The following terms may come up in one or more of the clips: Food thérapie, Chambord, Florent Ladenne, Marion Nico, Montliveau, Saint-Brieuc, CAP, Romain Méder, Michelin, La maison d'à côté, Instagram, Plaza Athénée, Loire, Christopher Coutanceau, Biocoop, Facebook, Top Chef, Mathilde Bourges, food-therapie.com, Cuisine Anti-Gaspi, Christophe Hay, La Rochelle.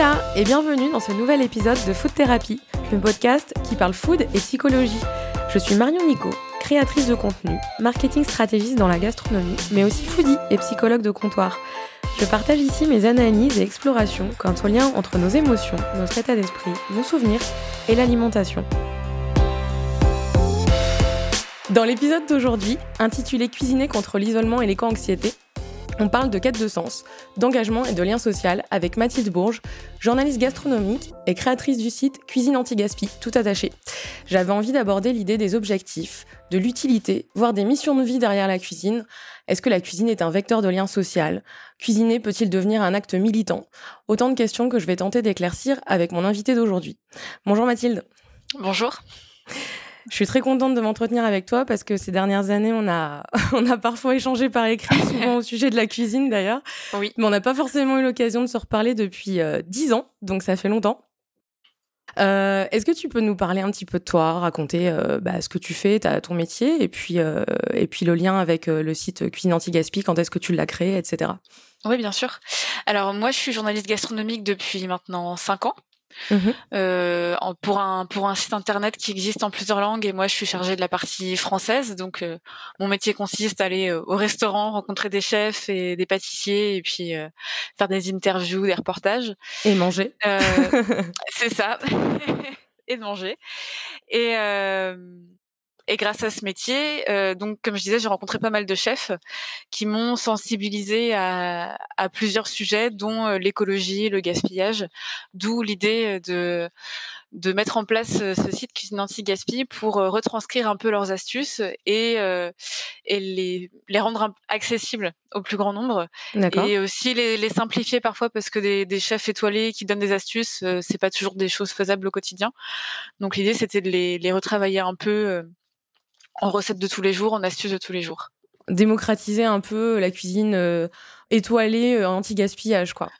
Voilà, et bienvenue dans ce nouvel épisode de Food Thérapie, le podcast qui parle food et psychologie. Je suis Marion Nico, créatrice de contenu, marketing stratégiste dans la gastronomie, mais aussi foodie et psychologue de comptoir. Je partage ici mes analyses et explorations quant au lien entre nos émotions, notre état d'esprit, nos souvenirs et l'alimentation. Dans l'épisode d'aujourd'hui, intitulé « Cuisiner contre l'isolement et l'éco-anxiété », on parle de quête de sens, d'engagement et de lien social avec Mathilde Bourges, journaliste gastronomique et créatrice du site Cuisine Anti-Gaspi, tout attaché. J'avais envie d'aborder l'idée des objectifs, de l'utilité, voire des missions de vie derrière la cuisine. Est-ce que la cuisine est un vecteur de lien social ? Cuisiner peut-il devenir un acte militant ? Autant de questions que je vais tenter d'éclaircir avec mon invitée d'aujourd'hui. Bonjour Mathilde. Bonjour. Je suis très contente de m'entretenir avec toi parce que ces dernières années, on a parfois échangé par écrit, souvent au sujet de la cuisine d'ailleurs. Oui. Mais on n'a pas forcément eu l'occasion de se reparler depuis 10 ans, donc ça fait longtemps. Est-ce que tu peux nous parler un petit peu de toi, raconter ce que tu fais, ton métier, et puis le lien avec le site Cuisine Anti-Gaspi, quand est-ce que tu l'as créé, etc. Oui, bien sûr. Alors moi, je suis journaliste gastronomique depuis maintenant 5 ans. Pour un site internet qui existe en plusieurs langues, et moi je suis chargée de la partie française, donc mon métier consiste à aller au restaurant, rencontrer des chefs et des pâtissiers, et puis faire des interviews, des reportages et manger, c'est ça. Et de manger, et grâce à ce métier, donc comme je disais, j'ai rencontré pas mal de chefs qui m'ont sensibilisée à plusieurs sujets, dont l'écologie, le gaspillage, d'où l'idée de mettre en place ce site Cuisine Anti-Gaspi pour retranscrire un peu leurs astuces et les rendre accessibles au plus grand nombre. D'accord. Et aussi les simplifier parfois, parce que des chefs étoilés qui donnent des astuces, c'est pas toujours des choses faisables au quotidien. Donc l'idée, c'était de les retravailler un peu en recettes de tous les jours, en astuces de tous les jours. Démocratiser un peu la cuisine étoilée, anti-gaspillage, quoi.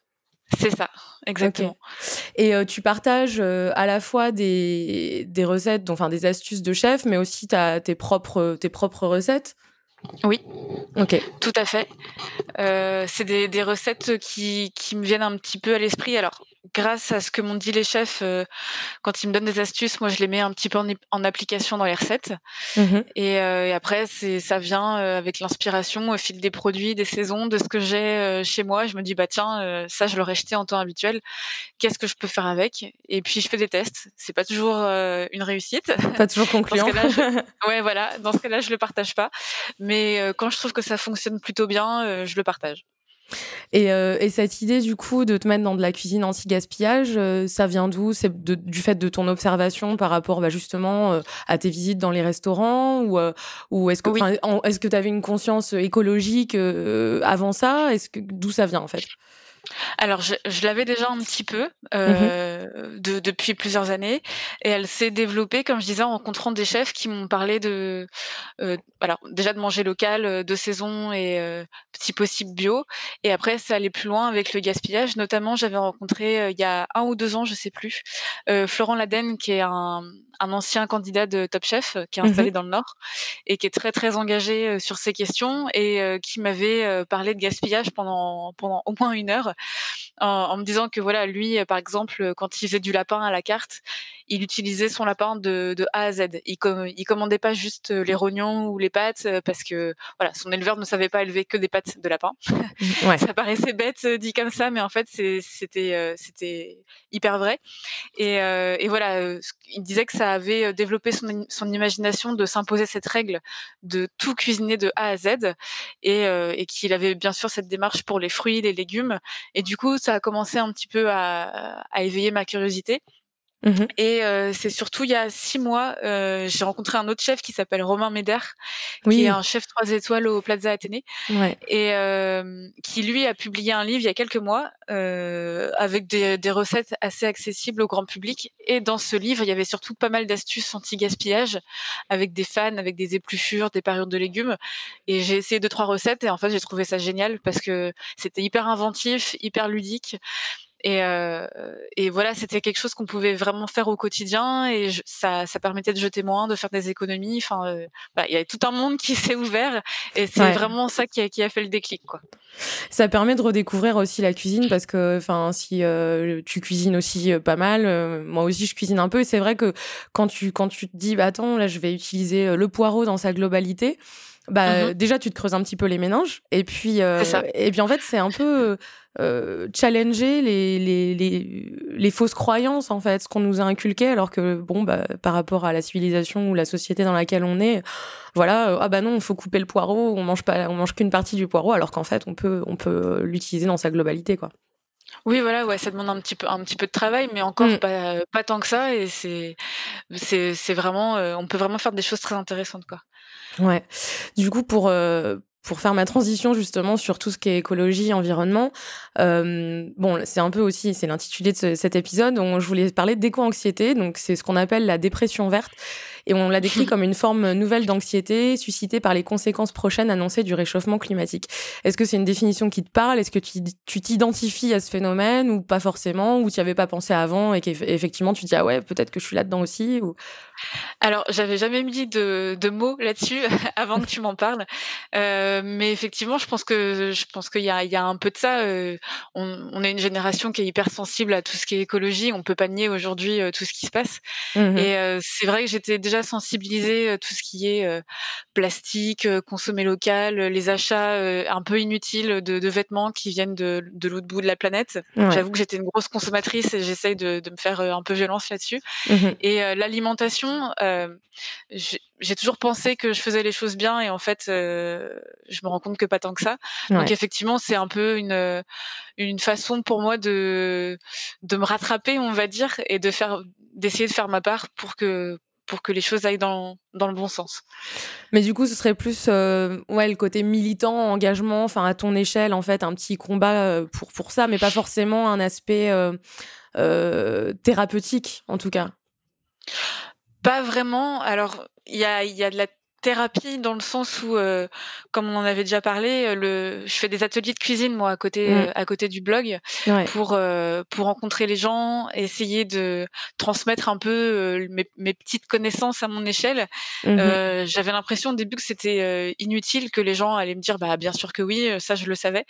C'est ça, exactement. Okay. Et tu partages à la fois des recettes, donc, enfin des astuces de chef, mais aussi tes propres recettes. Oui, okay. Tout à fait. C'est des recettes qui me viennent un petit peu à l'esprit. Alors, grâce à ce que m'ont dit les chefs, quand ils me donnent des astuces, moi je les mets un petit peu en application dans les recettes. Mm-hmm. Et après, ça vient avec l'inspiration au fil des produits, des saisons, de ce que j'ai chez moi. Je me dis, ça je l'aurais jeté en temps habituel. Qu'est-ce que je peux faire avec ? Et puis je fais des tests. C'est pas toujours une réussite. Pas toujours concluant. Ouais, voilà. Dans ce cas-là, je le partage pas. Mais quand je trouve que ça fonctionne plutôt bien, je le partage. Et cette idée, du coup, de te mettre dans de la cuisine anti-gaspillage, ça vient d'où ? C'est du fait de ton observation par rapport justement à tes visites dans les restaurants, ou est-ce que oui. Est-ce que tu avais une conscience écologique avant ça ? D'où ça vient, en fait ? Alors, je l'avais déjà un petit peu depuis plusieurs années, et elle s'est développée, comme je disais, en rencontrant des chefs qui m'ont parlé déjà de manger local, de saison et si possible bio. Et après, ça allait plus loin avec le gaspillage. Notamment, j'avais rencontré il y a 1 ou 2 ans, je sais plus, Florent Ladenne, qui est un ancien candidat de Top Chef, qui est installé dans le Nord et qui est très très engagé sur ces questions, et qui m'avait parlé de gaspillage pendant au moins 1 heure, en me disant que voilà, lui par exemple, quand il faisait du lapin à la carte, il utilisait son lapin de A à Z. Il commandait pas juste les rognons ou les pâtes, parce que voilà, son éleveur ne savait pas élever que des pâtes de lapin. Ouais. Ça paraissait bête dit comme ça, mais en fait c'était hyper vrai. Et voilà, il disait que ça avait développé son imagination de s'imposer cette règle de tout cuisiner de A à Z, et qu'il avait bien sûr cette démarche pour les fruits, les légumes. Et du coup, ça a commencé un petit peu à éveiller ma curiosité. Mmh. Et c'est surtout il y a 6 mois, j'ai rencontré un autre chef qui s'appelle Romain Méder, oui. qui est un chef 3 étoiles au Plaza Athénée, ouais. et qui lui a publié un livre il y a quelques mois avec des recettes assez accessibles au grand public. Et dans ce livre, il y avait surtout pas mal d'astuces anti-gaspillage, avec des fans, avec des épluchures, des parures de légumes. Et j'ai essayé 2-3 recettes, et en fait j'ai trouvé ça génial parce que c'était hyper inventif, hyper ludique. Et voilà, c'était quelque chose qu'on pouvait vraiment faire au quotidien, et ça permettait de jeter moins, de faire des économies. Enfin, il y avait tout un monde qui s'est ouvert, et c'est vraiment ça qui a fait le déclic, quoi. Ça permet de redécouvrir aussi la cuisine, parce que, enfin, si tu cuisines aussi pas mal, moi aussi je cuisine un peu. Et c'est vrai que quand tu te dis, bah attends, là je vais utiliser le poireau dans sa globalité. Bah, déjà, tu te creuses un petit peu les méninges, et puis, en fait, c'est un peu challenger les fausses croyances, en fait, ce qu'on nous a inculqué, alors que, bon, bah, par rapport à la civilisation ou la société dans laquelle on est, voilà, ah bah non, il faut couper le poireau, on mange qu'une partie du poireau, alors qu'en fait, on peut l'utiliser dans sa globalité, quoi. Oui, voilà, ouais, ça demande un petit peu de travail, mais encore pas tant que ça, et c'est vraiment, on peut vraiment faire des choses très intéressantes, quoi. Ouais. Du coup, pour faire ma transition justement sur tout ce qui est écologie, environnement, bon, c'est un peu aussi, c'est l'intitulé de cet épisode. Je voulais parler d'éco-anxiété, donc c'est ce qu'on appelle la dépression verte, et on la décrit comme une forme nouvelle d'anxiété suscitée par les conséquences prochaines annoncées du réchauffement climatique. Est-ce que c'est une définition qui te parle? Est-ce que tu t'identifies à ce phénomène ou pas forcément, ou tu n'y avais pas pensé avant et qu'effectivement tu te dis ah ouais, peut-être que je suis là-dedans aussi ou... Alors, j'avais jamais mis de mots là-dessus avant que tu m'en parles, mais effectivement, je pense qu'il y a un peu de ça. On est une génération qui est hyper sensible à tout ce qui est écologie. On peut pas nier aujourd'hui tout ce qui se passe. Et c'est vrai que j'étais déjà sensibiliser tout ce qui est plastique, consommer local, les achats un peu inutiles de vêtements qui viennent de l'autre bout de la planète. Ouais. J'avoue que j'étais une grosse consommatrice et j'essaye de me faire un peu violence là-dessus. Et l'alimentation, j'ai toujours pensé que je faisais les choses bien, et en fait, je me rends compte que pas tant que ça. Ouais. Donc effectivement, c'est un peu une façon pour moi de me rattraper, on va dire, et d'essayer de faire ma part pour que les choses aillent dans le bon sens. Mais du coup, ce serait plus le côté militant, engagement, enfin à ton échelle en fait, un petit combat pour ça, mais pas forcément un aspect thérapeutique en tout cas. Pas vraiment. Alors, il y a de la thérapie dans le sens où, comme on en avait déjà parlé, je fais des ateliers de cuisine moi à côté du blog pour rencontrer les gens, essayer de transmettre un peu mes petites connaissances à mon échelle. J'avais l'impression au début que c'était inutile, que les gens allaient me dire bah bien sûr que oui, ça je le savais.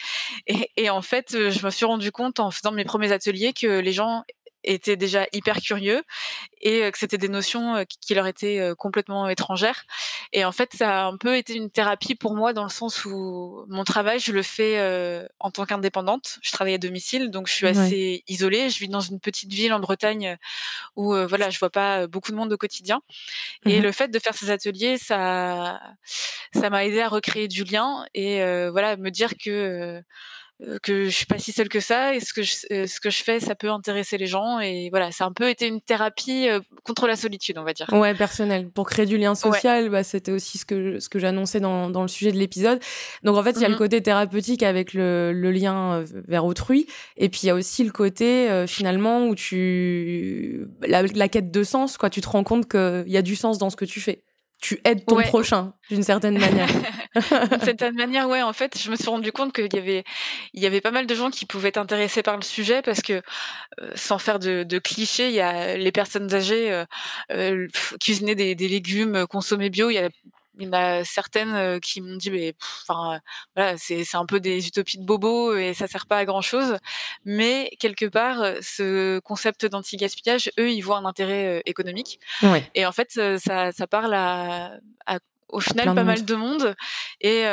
Et en fait, je me suis rendu compte en faisant mes premiers ateliers que les gens étaient déjà hyper curieux et que c'était des notions qui leur étaient complètement étrangères. Et en fait, ça a un peu été une thérapie pour moi, dans le sens où mon travail, je le fais en tant qu'indépendante. Je travaille à domicile, donc je suis assez isolée. Je vis dans une petite ville en Bretagne où je vois pas beaucoup de monde au quotidien. Et le fait de faire ces ateliers, ça m'a aidée à recréer du lien et me dire que je suis pas si seule que ça, et ce que je fais, ça peut intéresser les gens, et voilà, ça a un peu été une thérapie contre la solitude, on va dire. Ouais, personnelle, pour créer du lien social. Bah c'était aussi ce que j'annonçais dans le sujet de l'épisode. Donc en fait, il y a le côté thérapeutique avec le lien vers autrui, et puis il y a aussi le côté finalement où la quête de sens, quoi. Tu te rends compte que il y a du sens dans ce que tu fais. Tu aides ton prochain, d'une certaine manière. D'une certaine manière, ouais. En fait, je me suis rendu compte qu'il y avait pas mal de gens qui pouvaient être intéressés par le sujet, parce que, sans faire de clichés, il y a les personnes âgées cuisiner des légumes, consommer bio. Il y en a certaines qui m'ont dit mais c'est un peu des utopies de bobos et ça sert pas à grand chose, mais quelque part ce concept d'anti-gaspillage, eux ils voient un intérêt économique. Et en fait ça parle à au final pas mal de monde, et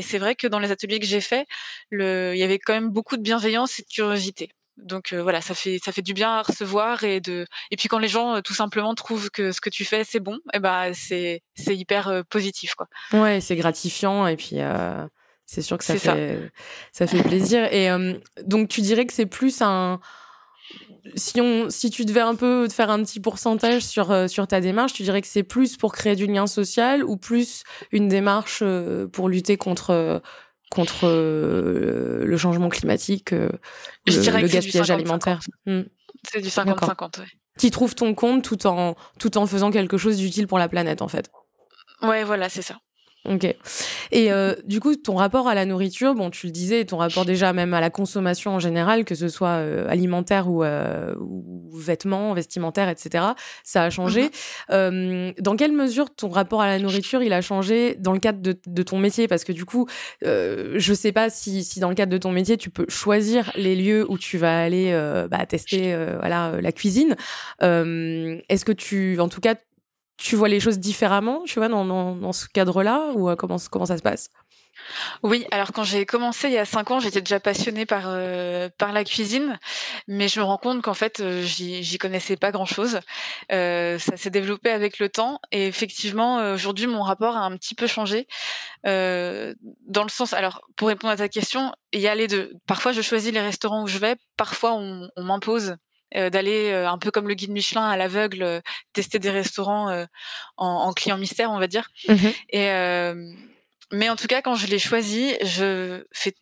c'est vrai que dans les ateliers que j'ai faits, il y avait quand même beaucoup de bienveillance et de curiosité. Donc ça fait du bien à recevoir, et puis quand les gens tout simplement trouvent que ce que tu fais c'est bon, et c'est hyper positif, quoi. Ouais, c'est gratifiant, et puis c'est sûr que ça fait plaisir. Et donc tu dirais que c'est plus si tu devais un peu te faire un petit pourcentage sur ta démarche, tu dirais que c'est plus pour créer du lien social ou plus une démarche pour lutter contre le changement climatique, le gaspillage alimentaire. C'est du 50-50, ouais. Tu trouves ton compte tout en faisant quelque chose d'utile pour la planète, en fait. Ouais, voilà, c'est ça. Ok. Et du coup, ton rapport à la nourriture, bon, tu le disais, ton rapport déjà même à la consommation en général, que ce soit alimentaire ou vêtements, vestimentaire, etc., ça a changé. Dans quelle mesure ton rapport à la nourriture, il a changé dans le cadre de ton métier ? Parce que du coup, je sais pas si dans le cadre de ton métier, tu peux choisir les lieux où tu vas aller tester la cuisine. Est-ce que tu vois les choses différemment, tu vois, dans ce cadre-là, ou comment ça se passe ? Oui, alors quand j'ai commencé il y a 5 ans, j'étais déjà passionnée par la cuisine, mais je me rends compte qu'en fait, j'y connaissais pas grand-chose. Ça s'est développé avec le temps, et effectivement, aujourd'hui, mon rapport a un petit peu changé. Dans le sens, alors pour répondre à ta question, il y a les deux. Parfois, je choisis les restaurants où je vais, parfois, on m'impose d'aller un peu comme le guide Michelin à l'aveugle tester des restaurants en client mystère, on va dire. Et mais en tout cas, quand je l'ai choisi, je fais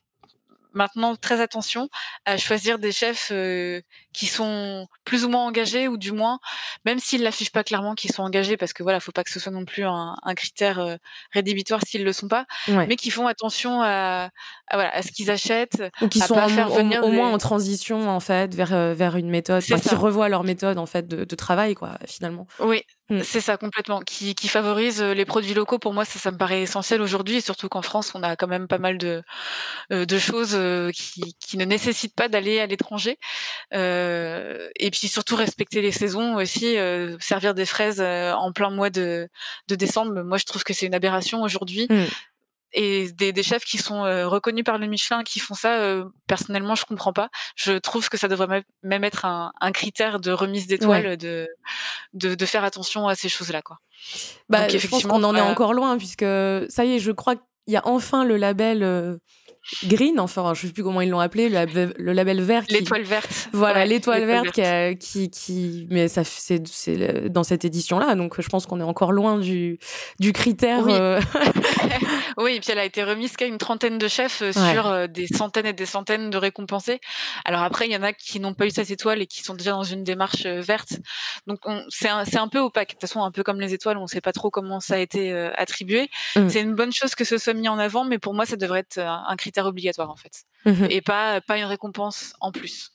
maintenant très attention à choisir des chefs qui sont plus ou moins engagés, ou du moins, même s'ils l'affichent pas clairement, qu'ils sont engagés, parce que voilà, faut pas que ce soit non plus un critère rédhibitoire s'ils le sont pas, ouais. Mais qui font attention à ce qu'ils achètent, ou qui sont au moins en transition en fait vers une méthode, qui revoient leur méthode en fait de travail, quoi, finalement. Oui. C'est ça, complètement. Qui favorise les produits locaux, pour moi, ça me paraît essentiel aujourd'hui, et surtout qu'en France, on a quand même pas mal de choses qui ne nécessitent pas d'aller à l'étranger. Et puis surtout respecter les saisons aussi, servir des fraises en plein mois de décembre. Moi, je trouve que c'est une aberration aujourd'hui. Et des chefs qui sont reconnus par le Michelin qui font ça, personnellement, je comprends pas. Je trouve que ça devrait même être un critère de remise d'étoiles, ouais. de faire attention à ces choses-là, quoi. Bah, donc, je pense qu'on en est encore loin, puisque ça y est, je crois qu'il y a enfin le label Green, enfin, je sais plus comment ils l'ont appelé, le label vert. L'étoile verte. Voilà, ouais, l'étoile verte. Qui, mais ça, c'est dans cette édition-là, donc je pense qu'on est encore loin du critère. Oui. Oui, et puis elle a été remise qu'à une trentaine de chefs, ouais. Sur des centaines et des centaines de récompensés. Alors après, il y en a qui n'ont pas eu cette étoile et qui sont déjà dans une démarche verte. Donc c'est un peu opaque. De toute façon, un peu comme les étoiles, on ne sait pas trop comment ça a été attribué. C'est une bonne chose que ce soit mis en avant, mais pour moi, ça devrait être un critère obligatoire en fait, et pas une récompense en plus.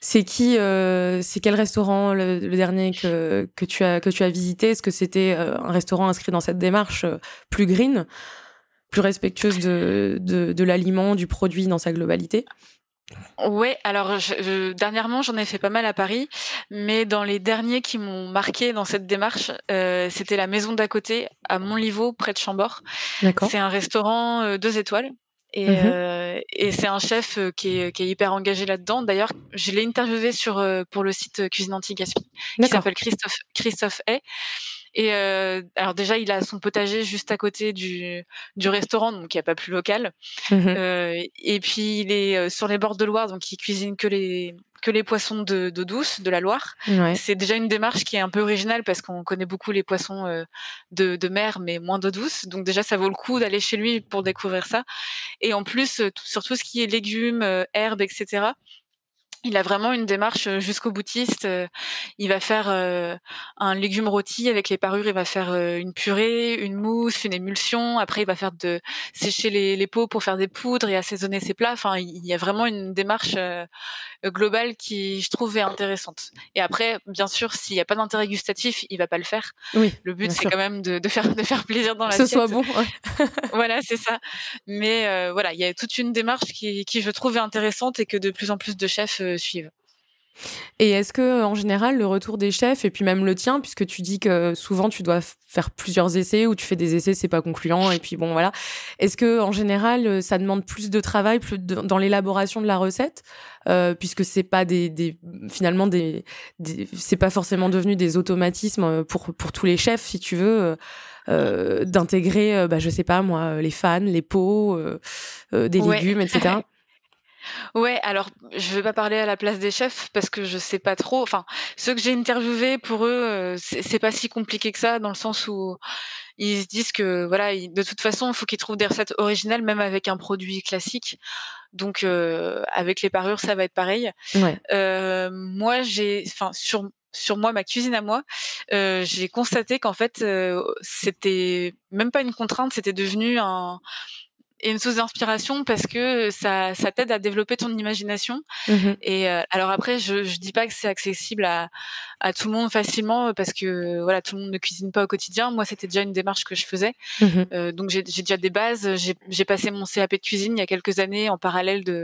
C'est quel restaurant le dernier que tu as visité ? Est-ce que c'était un restaurant inscrit dans cette démarche plus green, plus respectueuse de l'aliment, du produit dans sa globalité ? Ouais, alors dernièrement, j'en ai fait pas mal à Paris, mais dans les derniers qui m'ont marqué dans cette démarche, c'était La Maison d'à Côté à Montliveau, près de Chambord. D'accord. C'est un restaurant 2 étoiles. Et c'est un chef qui est hyper engagé là-dedans. D'ailleurs, je l'ai interviewé pour le site Cuisine Anti-Gaspi, qui s'appelle Christophe Hay. Et alors déjà, il a son potager juste à côté du restaurant, donc il n'y a pas plus local. Et puis, il est sur les bords de Loire, donc il cuisine que les poissons d'eau douce, de la Loire. Ouais. C'est déjà une démarche qui est un peu originale parce qu'on connaît beaucoup les poissons de mer, mais moins d'eau douce. Donc déjà, ça vaut le coup d'aller chez lui pour découvrir ça. Et en plus, surtout ce qui est légumes, herbes, etc., il a vraiment une démarche jusqu'au boutiste. Il va faire un légume rôti avec les parures. Il va faire une purée, une mousse, une émulsion. Après, il va faire sécher les peaux pour faire des poudres et assaisonner ses plats. Enfin, il y a vraiment une démarche globale qui, je trouve, est intéressante. Et après, bien sûr, s'il n'y a pas d'intérêt gustatif, il va pas le faire. Oui. Le but, c'est quand même de faire plaisir dans l'assiette. Que ce soit bon. Ouais. Voilà, c'est ça. Mais voilà, il y a toute une démarche qui, je trouve, est intéressante et que de plus en plus de chefs suivent. Et est-ce que, en général, le retour des chefs, et puis même le tien, puisque tu dis que souvent tu dois faire plusieurs essais, ou tu fais des essais, c'est pas concluant, et puis bon, voilà. Est-ce que, en général, ça demande plus de travail dans l'élaboration de la recette, puisque c'est pas finalement c'est pas forcément devenu des automatismes pour tous les chefs, si tu veux, d'intégrer, je sais pas moi, les fans, les pots, des légumes, etc. Ouais, alors je vais pas parler à la place des chefs parce que je sais pas trop. Enfin, ceux que j'ai interviewés, pour eux, c'est pas si compliqué que ça, dans le sens où ils se disent que voilà, de toute façon, il faut qu'ils trouvent des recettes originales, même avec un produit classique. Donc avec les parures, ça va être pareil. Ouais. Moi, j'ai, enfin sur sur moi, ma cuisine à moi, j'ai constaté qu'en fait, c'était même pas une contrainte, c'était devenu une source d'inspiration parce que ça t'aide à développer ton imagination. Mm-hmm. Et alors après, je dis pas que c'est accessible à tout le monde facilement parce que voilà, tout le monde ne cuisine pas au quotidien. Moi, c'était déjà une démarche que je faisais. Mm-hmm. Donc j'ai déjà des bases. J'ai passé mon CAP de cuisine il y a quelques années en parallèle de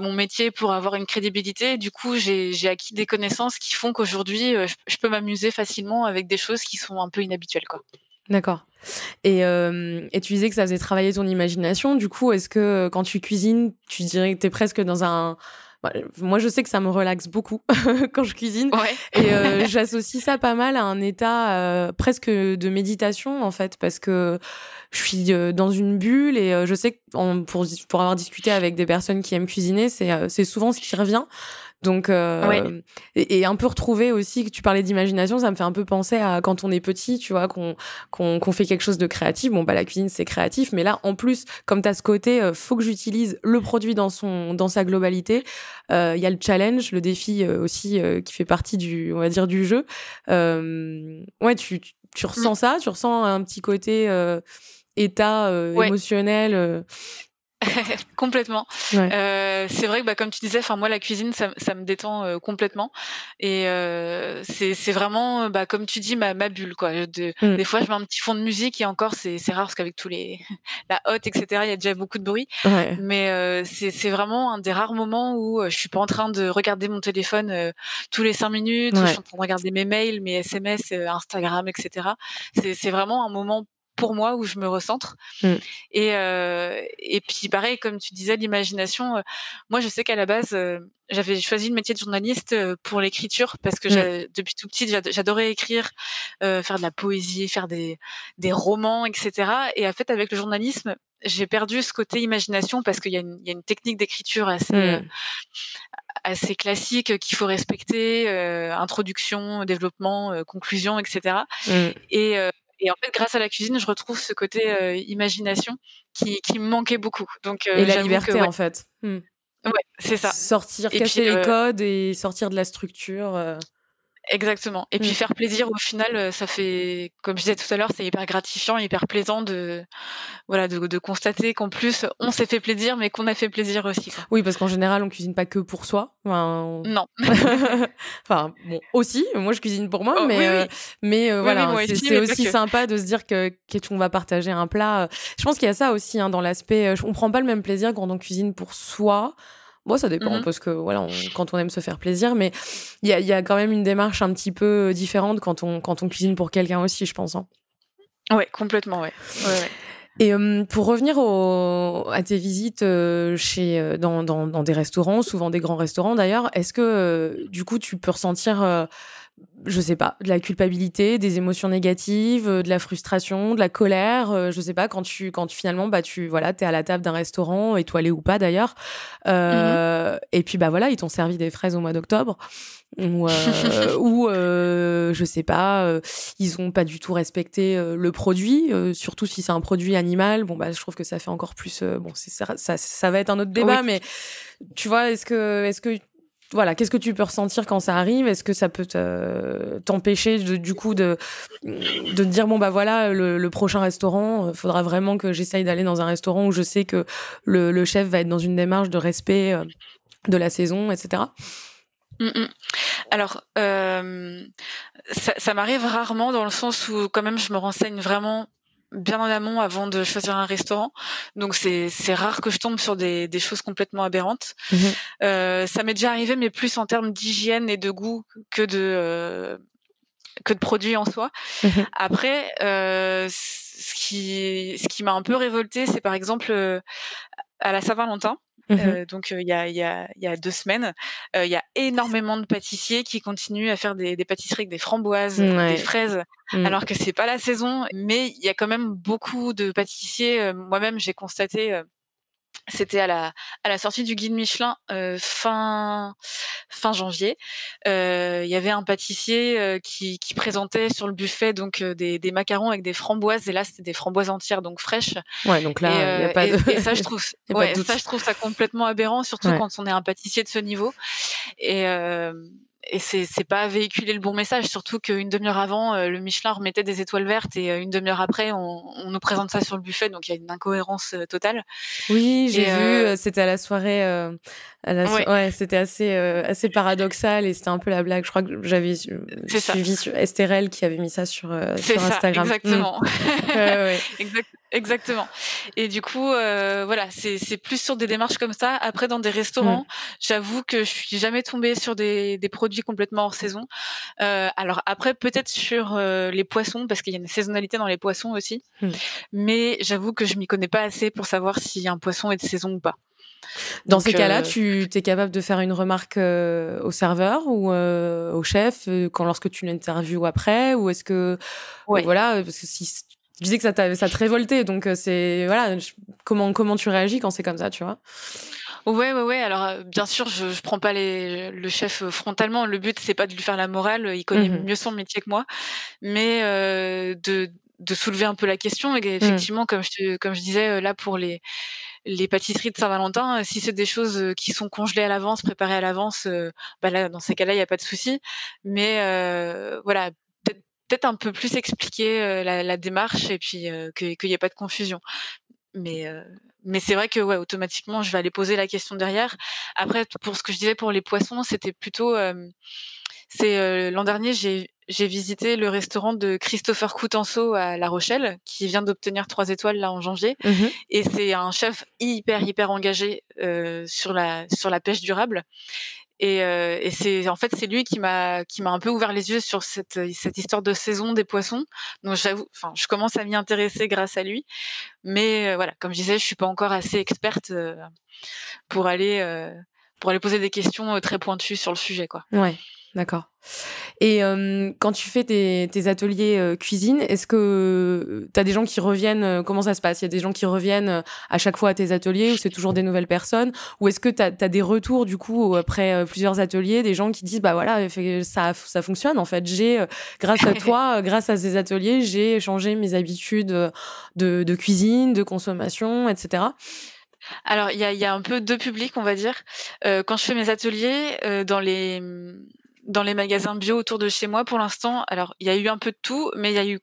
mon métier pour avoir une crédibilité. Du coup, j'ai acquis des connaissances qui font qu'aujourd'hui, je peux m'amuser facilement avec des choses qui sont un peu inhabituelles, quoi. D'accord. Et tu disais que ça faisait travailler ton imagination. Du coup, est-ce que quand tu cuisines, tu dirais que t'es presque dans un... Moi, je sais que ça me relaxe beaucoup quand je cuisine. Ouais. Et j'associe ça pas mal à un état presque de méditation, en fait, parce que je suis dans une bulle et je sais que pour avoir discuté avec des personnes qui aiment cuisiner, c'est souvent ce qui revient. Donc, oui. Et un peu retrouver aussi, que tu parlais d'imagination, ça me fait un peu penser à quand on est petit, tu vois, qu'on fait quelque chose de créatif. Bon, bah, la cuisine, c'est créatif, mais là, en plus, comme t'as ce côté, faut que j'utilise le produit dans sa globalité. Il y a le challenge, le défi aussi, qui fait partie on va dire, du jeu. Ouais, tu ressens ça, tu ressens un petit côté, état, ouais, émotionnel, complètement. Ouais. C'est vrai que comme tu disais, enfin moi la cuisine ça me détend complètement et c'est vraiment comme tu dis ma bulle quoi. Des fois je mets un petit fond de musique et encore c'est rare parce qu'avec tous la hotte etc il y a déjà beaucoup de bruit. Ouais. Mais c'est vraiment un des rares moments où je suis pas en train de regarder mon téléphone tous les 5 minutes. Ouais. Où je suis en train de regarder mes mails, mes SMS, Instagram etc. C'est vraiment un moment pour moi où je me recentre. Et puis pareil comme tu disais l'imagination, moi je sais qu'à la base j'avais choisi le métier de journaliste pour l'écriture parce que depuis tout petit j'adorais écrire, faire de la poésie, faire des romans etc. Et en fait avec le journalisme j'ai perdu ce côté imagination parce qu'il y a une technique d'écriture assez classique qu'il faut respecter, introduction, développement, conclusion etc. Et en fait, grâce à la cuisine, je retrouve ce côté imagination qui me manquait beaucoup. Donc, et la liberté, en fait. Hmm. Ouais, c'est ça. Casser les codes et sortir de la structure. Exactement. Et puis faire plaisir, au final, ça fait, comme je disais tout à l'heure, c'est hyper gratifiant, hyper plaisant de constater qu'en plus, on s'est fait plaisir, mais qu'on a fait plaisir aussi, quoi. Oui, parce qu'en général, on cuisine pas que pour soi. Non. Enfin, bon, aussi, moi je cuisine pour moi, c'est aussi sympa de se dire qu'on va partager un plat. Je pense qu'il y a ça aussi, hein, dans l'aspect, on prend pas le même plaisir quand on cuisine pour soi. Bon, ça dépend, parce que voilà, quand on aime se faire plaisir, mais il y a quand même une démarche un petit peu différente quand on cuisine pour quelqu'un aussi, je pense. Hein. Ouais, complètement, ouais. Et pour revenir à tes visites dans des restaurants, souvent des grands restaurants d'ailleurs, est-ce que du coup tu peux ressentir, je sais pas, de la culpabilité, des émotions négatives, de la frustration, de la colère, je sais pas, quand finalement t'es à la table d'un restaurant, étoilé ou pas d'ailleurs, et puis ils t'ont servi des fraises au mois d'octobre. Ou je sais pas, ils ont pas du tout respecté le produit, surtout si c'est un produit animal. Bon je trouve que ça fait encore plus. Ça va être un autre débat, mais tu vois, est-ce que voilà, qu'est-ce que tu peux ressentir quand ça arrive ? Est-ce que ça peut t'empêcher de te dire le prochain restaurant, faudra vraiment que j'essaye d'aller dans un restaurant où je sais que le chef va être dans une démarche de respect de la saison, etc. Alors, ça m'arrive rarement dans le sens où quand même je me renseigne vraiment bien en amont avant de choisir un restaurant. Donc c'est rare que je tombe sur des choses complètement aberrantes. Ça m'est déjà arrivé, mais plus en termes d'hygiène et de goût que de produits en soi. Après, ce qui m'a un peu révoltée, c'est par exemple à la Saint-Valentin. Donc il y a 2 semaines, il y a énormément de pâtissiers qui continuent à faire des pâtisseries avec des framboises, des fraises, alors que c'est pas la saison. Mais il y a quand même beaucoup de pâtissiers. Moi-même, j'ai constaté. C'était à la sortie du guide Michelin fin janvier. Il y avait un pâtissier qui présentait sur le buffet donc des macarons avec des framboises, et là c'était des framboises entières, donc fraîches. Ouais, donc là il y a pas de... et ça je trouve ça complètement aberrant, surtout quand on est un pâtissier de ce niveau. Et Et c'est pas véhiculer le bon message, surtout qu'une demi-heure avant, le Michelin remettait des étoiles vertes et une demi-heure après, on nous présente ça sur le buffet, donc il y a une incohérence totale. Oui, j'ai vu, c'était à la soirée, ouais, c'était assez paradoxal et c'était un peu la blague. Je crois que j'avais suivi sur Estérel qui avait mis ça sur Instagram. Exactement. Exactement. Et du coup, voilà, c'est plus sur des démarches comme ça. Après, dans des restaurants, j'avoue que je suis jamais tombée sur des produits complètement hors saison. Alors après, peut-être sur les poissons, parce qu'il y a une saisonnalité dans les poissons aussi. Mais j'avoue que je m'y connais pas assez pour savoir si un poisson est de saison ou pas. Dans ces cas-là, tu es capable de faire une remarque au serveur ou au chef lorsque tu l'interviews après, ou est-ce que voilà, parce que si tu disais que ça te révoltait, donc c'est voilà, comment tu réagis quand c'est comme ça, tu vois? Ouais. Alors, bien sûr, je prends pas le chef frontalement. Le but, c'est pas de lui faire la morale. Il connaît mieux son métier que moi, mais de soulever un peu la question. Et effectivement, comme je disais, là pour les pâtisseries de Saint-Valentin, si c'est des choses qui sont congelées à l'avance, préparées à l'avance, bah là, dans ces cas-là, il y a pas de souci. Mais voilà. Peut-être un peu plus expliquer la démarche et puis qu'il n'y ait pas de confusion. Mais c'est vrai que automatiquement, je vais aller poser la question derrière. Après, pour ce que je disais pour les poissons, c'était plutôt... l'an dernier, j'ai visité le restaurant de Christopher Coutanceau à La Rochelle, qui vient d'obtenir 3 étoiles là en janvier. Et c'est un chef hyper engagé sur la pêche durable. Et c'est en fait c'est lui qui m'a un peu ouvert les yeux sur cette histoire de saison des poissons. Donc j'avoue, enfin je commence à m'y intéresser grâce à lui. Mais voilà, comme je disais, je suis pas encore assez experte pour aller poser des questions très pointues sur le sujet, quoi. Ouais, d'accord. Et quand tu fais tes ateliers cuisine, est-ce que t'as des gens qui reviennent comment ça se passe? Il y a des gens qui reviennent à chaque fois à tes ateliers, ou c'est toujours des nouvelles personnes? Ou est-ce que t'as des retours du coup après plusieurs ateliers, des gens qui disent bah voilà, ça fonctionne en fait. J'ai grâce à toi, grâce à ces ateliers, j'ai changé mes habitudes de cuisine, de consommation, etc. Alors il y a un peu 2 publics, on va dire. Quand je fais mes ateliers dans les magasins bio autour de chez moi, pour l'instant, alors il y a eu un peu de tout, mais il y a eu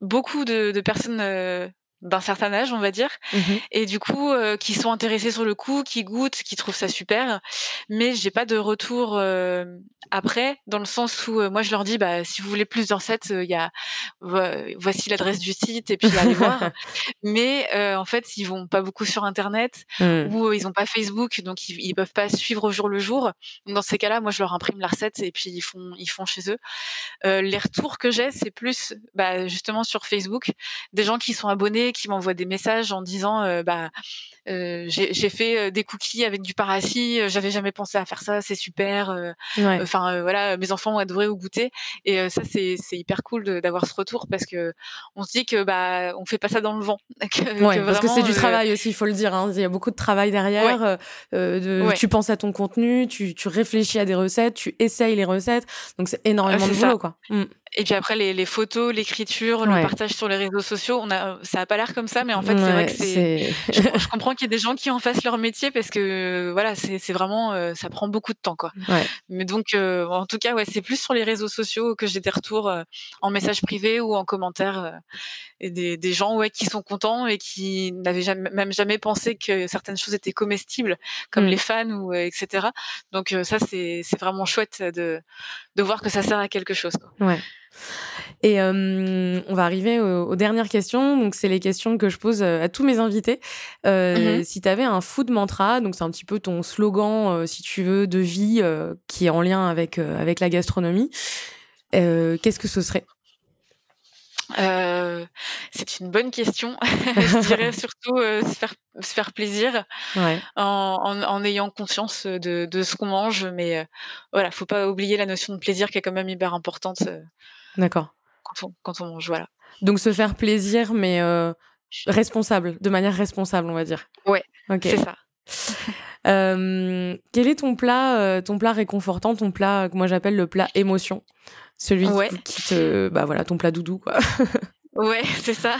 beaucoup de personnes d'un certain âge, on va dire, et du coup qui sont intéressées sur le coup, qui goûtent, qui trouvent ça super, mais j'ai pas de retour après, dans le sens où moi je leur dis bah si vous voulez plus de recettes, il y a voici l'adresse du site et puis allez voir. Mais en fait ils vont pas beaucoup sur internet ou ils ont pas Facebook, donc ils peuvent pas suivre au jour le jour. Donc, dans ces cas-là, moi je leur imprime la recette et puis ils font chez eux. Les retours que j'ai, c'est plus justement sur Facebook, des gens qui sont abonnés, qui m'envoient des messages en disant j'ai fait des cookies avec du parassis, j'avais jamais pensé à faire ça, c'est super. Voilà, mes enfants ont adoré au goûter. Et ça c'est hyper cool d'avoir ce retour, parce que on se dit que on fait pas ça dans le vent. Parce que c'est du travail aussi, il faut le dire, hein. Il y a beaucoup de travail derrière. Tu penses à ton contenu, tu réfléchis à des recettes, tu essayes les recettes, donc c'est énormément de boulot, quoi. Et puis après les photos, l'écriture, le partage sur les réseaux sociaux, ça a pas l'air comme ça, mais en fait c'est vrai que je comprends qu'il y a des gens qui en fassent leur métier, parce que voilà, c'est vraiment ça prend beaucoup de temps, quoi. Mais donc en tout cas c'est plus sur les réseaux sociaux que j'ai des retours en message privé ou en commentaire, et des gens qui sont contents et qui n'avaient jamais pensé que certaines choses étaient comestibles, comme les fans ou etc. Donc ça c'est vraiment chouette de voir que ça sert à quelque chose, quoi. Et on va arriver aux dernières questions. Donc, c'est les questions que je pose à tous mes invités. Si tu avais un food mantra, donc c'est un petit peu ton slogan, si tu veux, de vie qui est en lien avec la gastronomie, qu'est-ce que ce serait ? C'est une bonne question. Je dirais surtout se faire plaisir, en ayant conscience de ce qu'on mange, mais voilà, faut pas oublier la notion de plaisir qui est quand même hyper importante. D'accord. Quand on mange, voilà. Donc se faire plaisir, mais responsable, de manière responsable, on va dire. Ouais. Ok. C'est ça. Quel est ton plat réconfortant, ton plat que moi j'appelle le plat émotion, celui qui te, ton plat doudou, quoi. Ouais, c'est ça.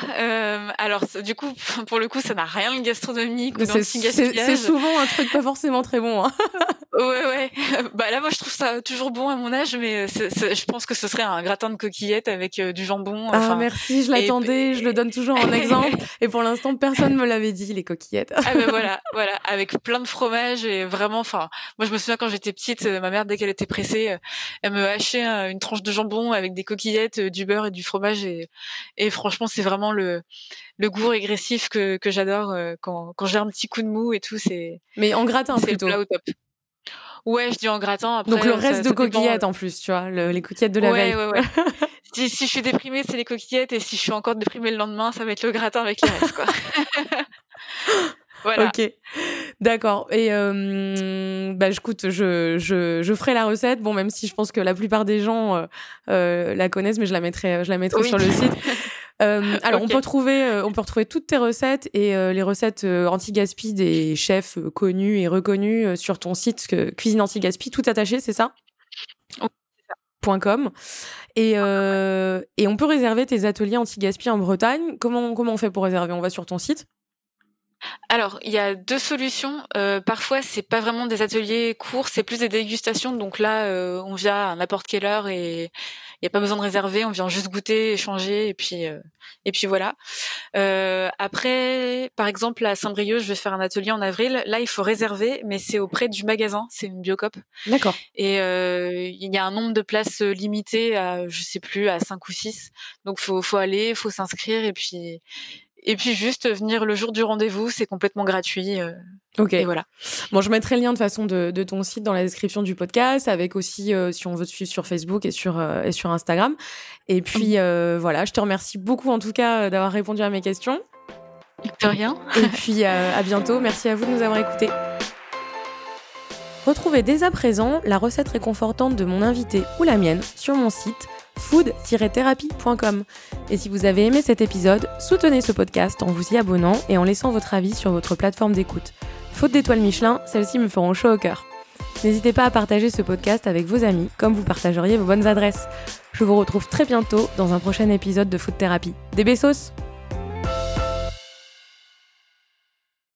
Alors, du coup, pour le coup, ça n'a rien de gastronomique ou d'anti-gaspillage. C'est souvent un truc pas forcément très bon, hein. Ouais. Bah là, moi, je trouve ça toujours bon à mon âge, mais je pense que ce serait un gratin de coquillettes avec du jambon. Ah, merci, je l'attendais, je le donne toujours en exemple. Et pour l'instant, personne ne me l'avait dit, les coquillettes. Ah ben voilà, avec plein de fromage et vraiment, enfin, moi, je me souviens quand j'étais petite, ma mère, dès qu'elle était pressée, elle me hachait une tranche de jambon avec des coquillettes, du beurre et du fromage. Et franchement, c'est vraiment le goût régressif que j'adore quand j'ai un petit coup de mou et tout. Mais en gratin, c'est plutôt. Le plat au top. Ouais, je dis en gratin. Après, donc le reste de coquillettes en plus, tu vois, les coquillettes de la veille. Ouais. Si je suis déprimée, c'est les coquillettes, et si je suis encore déprimée le lendemain, ça va être le gratin avec les restes, quoi. Voilà. Ok, d'accord. Et écoute, je ferai la recette. Bon, même si je pense que la plupart des gens la connaissent, mais je la mettrai oui. Sur le site. Alors, okay. on peut retrouver toutes tes recettes et les recettes anti-gaspi des chefs connus et reconnus sur ton site Cuisine Anti-Gaspi, tout attaché, c'est ça ? .com. Et on peut réserver tes ateliers anti-gaspi en Bretagne. Comment on fait pour réserver ? On va sur ton site ? Alors, il y a deux solutions. Parfois, c'est pas vraiment des ateliers courts, c'est plus des dégustations. Donc là, on vient à n'importe quelle heure et il n'y a pas besoin de réserver. On vient juste goûter, échanger et puis voilà. Après, par exemple, à Saint-Brieuc, je vais faire un atelier en avril. Là, il faut réserver, mais c'est auprès du magasin. C'est une Biocoop. D'accord. Et il y a un nombre de places limitées à, je sais plus, à 5 ou 6. Donc, faut aller, faut s'inscrire et puis juste venir le jour du rendez-vous, c'est complètement gratuit. Ok. Et voilà. Bon, je mettrai le lien de façon de ton site dans la description du podcast, avec aussi si on veut te suivre sur Facebook et sur Instagram. Et puis voilà, je te remercie beaucoup en tout cas d'avoir répondu à mes questions. De rien. Et puis à bientôt. Merci à vous de nous avoir écoutés. Retrouvez dès à présent la recette réconfortante de mon invité ou la mienne sur mon site food-therapie.com. Et si vous avez aimé cet épisode, soutenez ce podcast en vous y abonnant et en laissant votre avis sur votre plateforme d'écoute. Faute d'étoiles Michelin, celles-ci me feront chaud au cœur. N'hésitez pas à partager ce podcast avec vos amis, comme vous partageriez vos bonnes adresses. Je vous retrouve très bientôt dans un prochain épisode de Food Thérapie. Des besos!